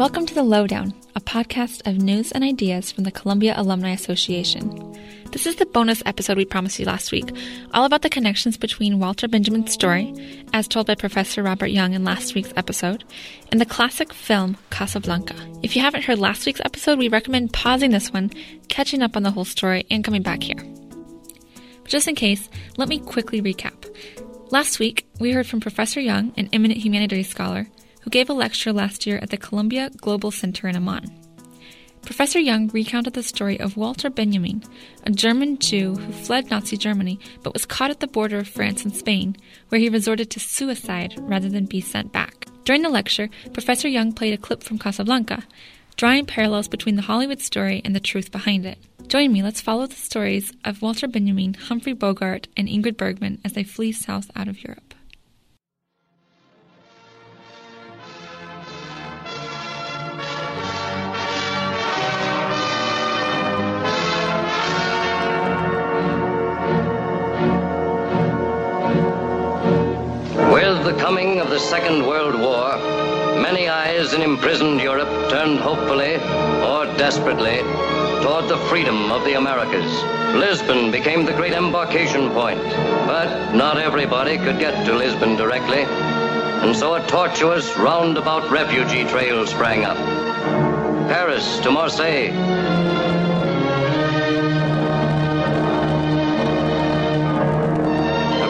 Welcome to The Lowdown, a podcast of news and ideas from the Columbia Alumni Association. This is the bonus episode we promised you last week, all about the connections between Walter Benjamin's story, as told by Professor Robert Young in last week's episode, and the classic film Casablanca. If you haven't heard last week's episode, we recommend pausing this one, catching up on the whole story, and coming back here. But just in case, let me quickly recap. Last week, we heard from Professor Young, an eminent humanities scholar, who gave a lecture last year at the Columbia Global Center in Amman. Professor Young recounted the story of Walter Benjamin, a German Jew who fled Nazi Germany but was caught at the border of France and Spain, where he resorted to suicide rather than be sent back. During the lecture, Professor Young played a clip from Casablanca, drawing parallels between the Hollywood story and the truth behind it. Join me, let's follow the stories of Walter Benjamin, Humphrey Bogart, and Ingrid Bergman as they flee south out of Europe. With the coming of the Second World War, many eyes in imprisoned Europe turned hopefully, or desperately, toward the freedom of the Americas. Lisbon became the great embarkation point, but not everybody could get to Lisbon directly, and so a tortuous, roundabout refugee trail sprang up. Paris to Marseille.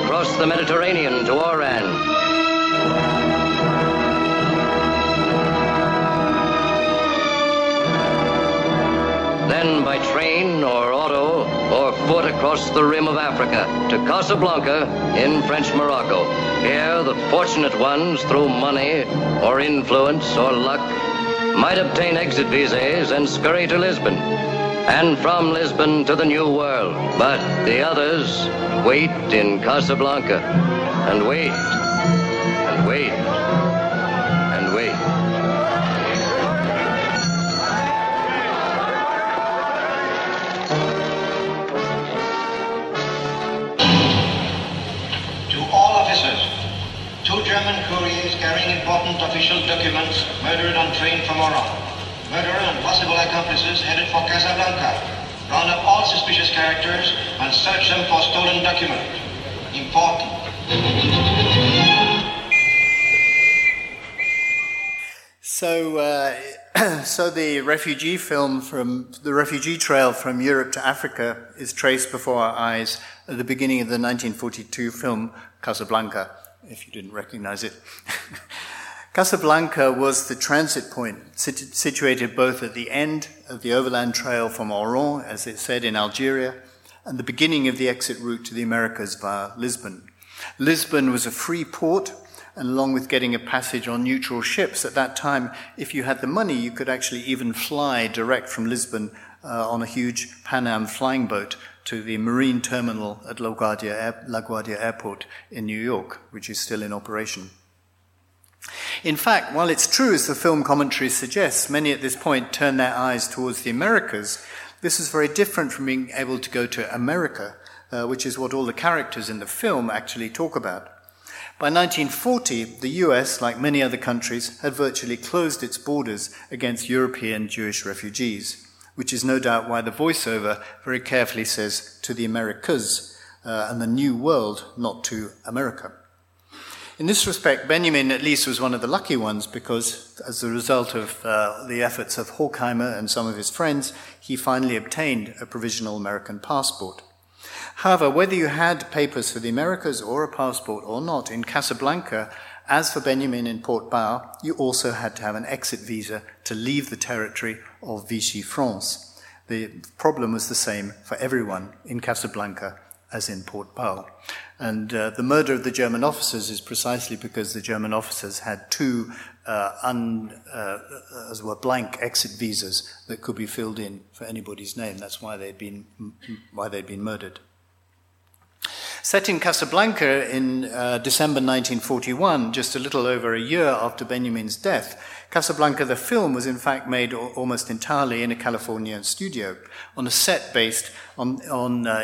Across the Mediterranean to Oran. Then by train or auto or foot across the rim of Africa to Casablanca in French Morocco. Here, the fortunate ones, through money or influence or luck, might obtain exit visas and scurry to Lisbon, and from Lisbon to the New World. But the others wait in Casablanca and wait and wait. German couriers carrying important official documents murdered on train from Oran. Murderer and possible accomplices headed for Casablanca. Round up all suspicious characters and search them for stolen documents. Important. So the refugee film from the refugee trail from Europe to Africa is traced before our eyes at the beginning of the 1942 film Casablanca, if you didn't recognize it. Casablanca was the transit point, situated both at the end of the overland trail from Oran, as it said, in Algeria, and the beginning of the exit route to the Americas via Lisbon. Lisbon was a free port, and along with getting a passage on neutral ships, at that time, if you had the money, you could actually even fly direct from Lisbon on a huge Pan Am flying boat to the marine terminal at La Guardia Airport in New York, which is still in operation. In fact, while it's true, as the film commentary suggests, many at this point turn their eyes towards the Americas, this is very different from being able to go to America, which is what all the characters in the film actually talk about. By 1940, the US, like many other countries, had virtually closed its borders against European Jewish refugees, which is no doubt why the voiceover very carefully says to the Americas and the New World, not to America. In this respect, Benjamin at least was one of the lucky ones because as a result of the efforts of Horkheimer and some of his friends, he finally obtained a provisional American passport. However, whether you had papers for the Americas or a passport or not, in Casablanca, as for Benjamin in Portbou, you also had to have an exit visa to leave the territory of Vichy France. The problem was the same for everyone in Casablanca as in Portbou. And the murder of the German officers is precisely because the German officers had two blank exit visas that could be filled in for anybody's name. That's why they'd been murdered. Set in Casablanca in December 1941, just a little over a year after Benjamin's death, Casablanca the film was in fact made almost entirely in a Californian studio, on a set based on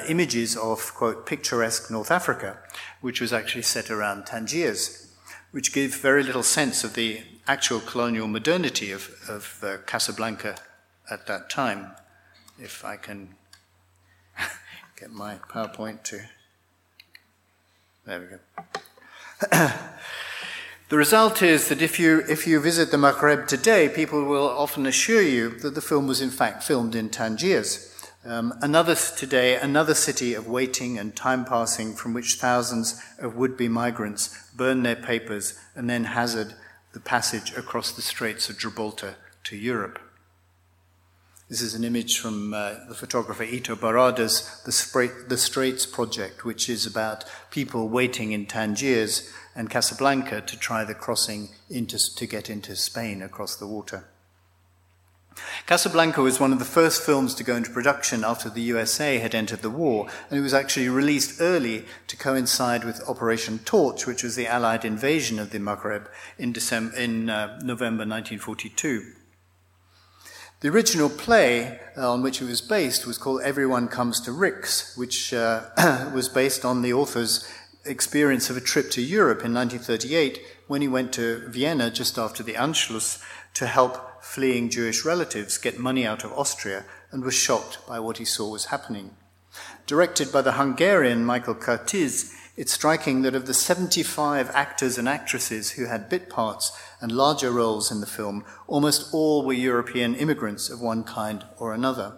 images of, quote, picturesque North Africa, which was actually set around Tangiers, which give very little sense of the actual colonial modernity of Casablanca at that time. If I can get my PowerPoint to... There we go. The result is that if you visit the Maghreb today, people will often assure you that the film was in fact filmed in Tangiers, another city of waiting and time passing from which thousands of would-be migrants burn their papers and then hazard the passage across the Straits of Gibraltar to Europe. This is an image from the photographer Ito Barada's The Straits Project, which is about people waiting in Tangiers and Casablanca to try the crossing to get into Spain across the water. Casablanca was one of the first films to go into production after the USA had entered the war, and it was actually released early to coincide with Operation Torch, which was the Allied invasion of the Maghreb in November 1942. The original play on which it was based was called Everyone Comes to Rick's, which was based on the author's experience of a trip to Europe in 1938 when he went to Vienna just after the Anschluss to help fleeing Jewish relatives get money out of Austria, and was shocked by what he saw was happening. Directed by the Hungarian Michael Curtiz, it's striking that of the 75 actors and actresses who had bit parts and larger roles in the film, almost all were European immigrants of one kind or another.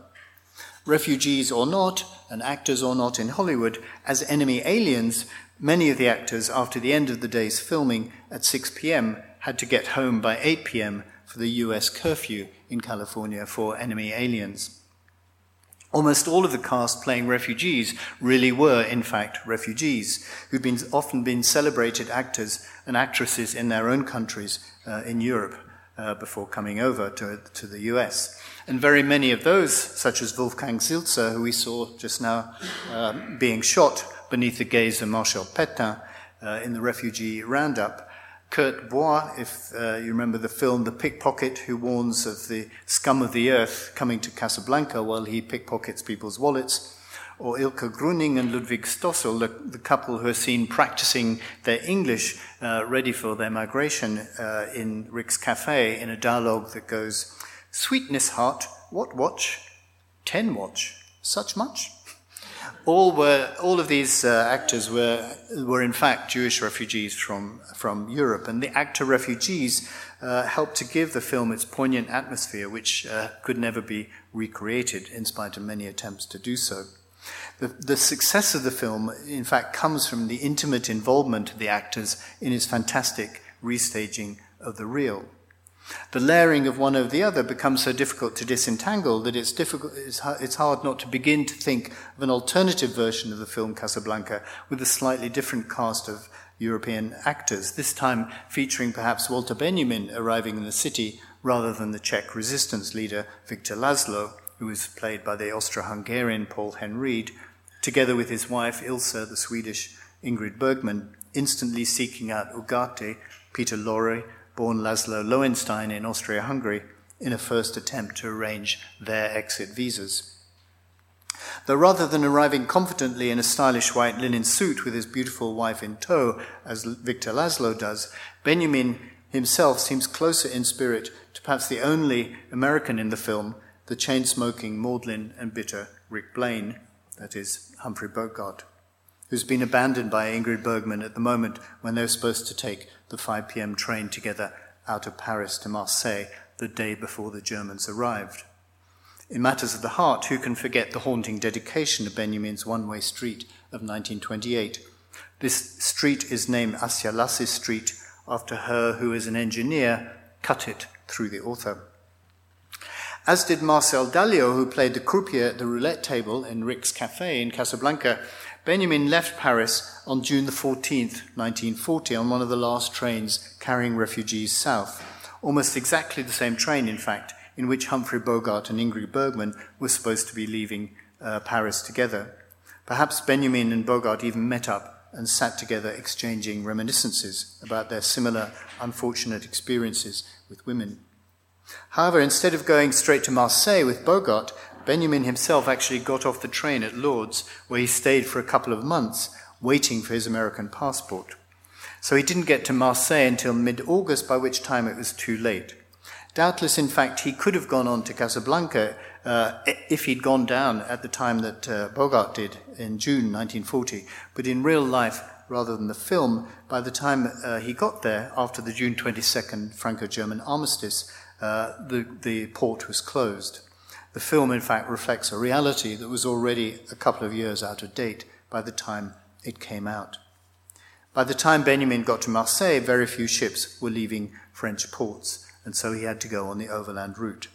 Refugees or not, and actors or not in Hollywood, as enemy aliens, many of the actors, after the end of the day's filming at 6 p.m., had to get home by 8 p.m. for the U.S. curfew in California for enemy aliens. Almost all of the cast playing refugees really were, in fact, refugees who'd often been celebrated actors and actresses in their own countries in Europe before coming over to the US. And very many of those, such as Wolfgang Silzer, who we saw just now being shot beneath the gaze of Marshal Pétain in the refugee roundup. Kurt Bois, if you remember the film The Pickpocket, who warns of the scum of the earth coming to Casablanca while he pickpockets people's wallets, or Ilka Gruning and Ludwig Stossel, the couple who are seen practicing their English ready for their migration in Rick's Cafe in a dialogue that goes, "Sweetness heart, what watch? 10 watch, such much?" All of these actors were in fact Jewish refugees from Europe, and the actor refugees helped to give the film its poignant atmosphere, which could never be recreated in spite of many attempts to do so. The success of the film, in fact, comes from the intimate involvement of the actors in its fantastic restaging of the real. The layering of one over the other becomes so difficult to disentangle that it's hard not to begin to think of an alternative version of the film Casablanca with a slightly different cast of European actors, this time featuring perhaps Walter Benjamin arriving in the city rather than the Czech resistance leader Victor Laszlo, who is played by the Austro-Hungarian Paul Henreid, together with his wife Ilsa, the Swedish Ingrid Bergman, instantly seeking out Ugarte, Peter Lorre, born Laszlo Lowenstein in Austria-Hungary, in a first attempt to arrange their exit visas. Though rather than arriving confidently in a stylish white linen suit with his beautiful wife in tow, as Victor Laszlo does, Benjamin himself seems closer in spirit to perhaps the only American in the film, the chain-smoking, maudlin and bitter Rick Blaine, that is, Humphrey Bogart, who's been abandoned by Ingrid Bergman at the moment when they're supposed to take the 5 p.m. train together out of Paris to Marseille the day before the Germans arrived. In matters of the heart, who can forget the haunting dedication of Benjamin's one-way street of 1928? This street is named Asya Lassis Street after her who, as an engineer, cut it through the author. As did Marcel Dalio, who played the croupier at the roulette table in Rick's Cafe in Casablanca, Benjamin left Paris on June the 14th, 1940, on one of the last trains carrying refugees south. Almost exactly the same train, in fact, in which Humphrey Bogart and Ingrid Bergman were supposed to be leaving Paris together. Perhaps Benjamin and Bogart even met up and sat together exchanging reminiscences about their similar unfortunate experiences with women. However, instead of going straight to Marseille with Bogart, Benjamin himself actually got off the train at Lourdes, where he stayed for a couple of months, waiting for his American passport. So he didn't get to Marseille until mid-August, by which time it was too late. Doubtless, in fact, he could have gone on to Casablanca if he'd gone down at the time that Bogart did in June 1940. But in real life, rather than the film, by the time he got there, after the June 22nd Franco-German armistice, the port was closed. The film, in fact, reflects a reality that was already a couple of years out of date by the time it came out. By the time Benjamin got to Marseille, very few ships were leaving French ports, and so he had to go on the overland route.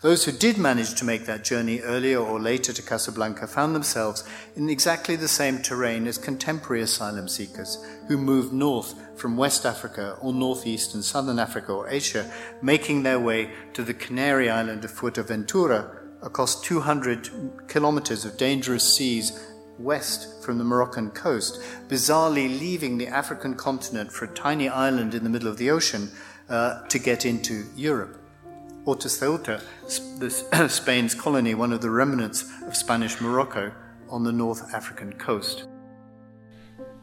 Those who did manage to make that journey earlier or later to Casablanca found themselves in exactly the same terrain as contemporary asylum seekers who moved north from West Africa or northeast and southern Africa or Asia, making their way to the Canary island of Fuerteventura across 200 kilometers of dangerous seas west from the Moroccan coast, bizarrely leaving the African continent for a tiny island in the middle of the ocean to get into Europe, or to Ceuta, Spain's colony, one of the remnants of Spanish Morocco on the North African coast.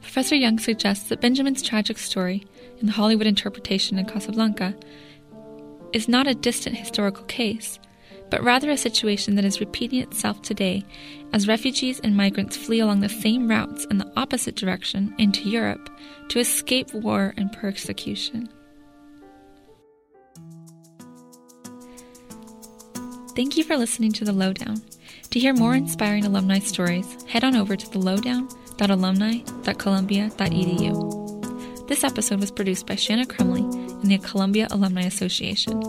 Professor Young suggests that Benjamin's tragic story in the Hollywood interpretation in Casablanca is not a distant historical case, but rather a situation that is repeating itself today as refugees and migrants flee along the same routes in the opposite direction into Europe to escape war and persecution. Thank you for listening to The Lowdown. To hear more inspiring alumni stories, head on over to thelowdown.alumni.columbia.edu. This episode was produced by Shanna Crumley and the Columbia Alumni Association.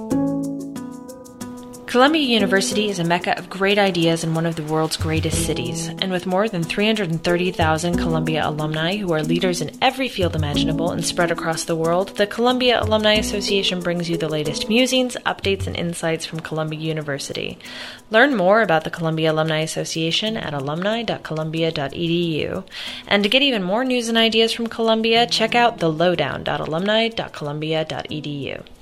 Columbia University is a mecca of great ideas in one of the world's greatest cities, and with more than 330,000 Columbia alumni who are leaders in every field imaginable and spread across the world, the Columbia Alumni Association brings you the latest musings, updates, and insights from Columbia University. Learn more about the Columbia Alumni Association at alumni.columbia.edu. And to get even more news and ideas from Columbia, check out thelowdown.alumni.columbia.edu.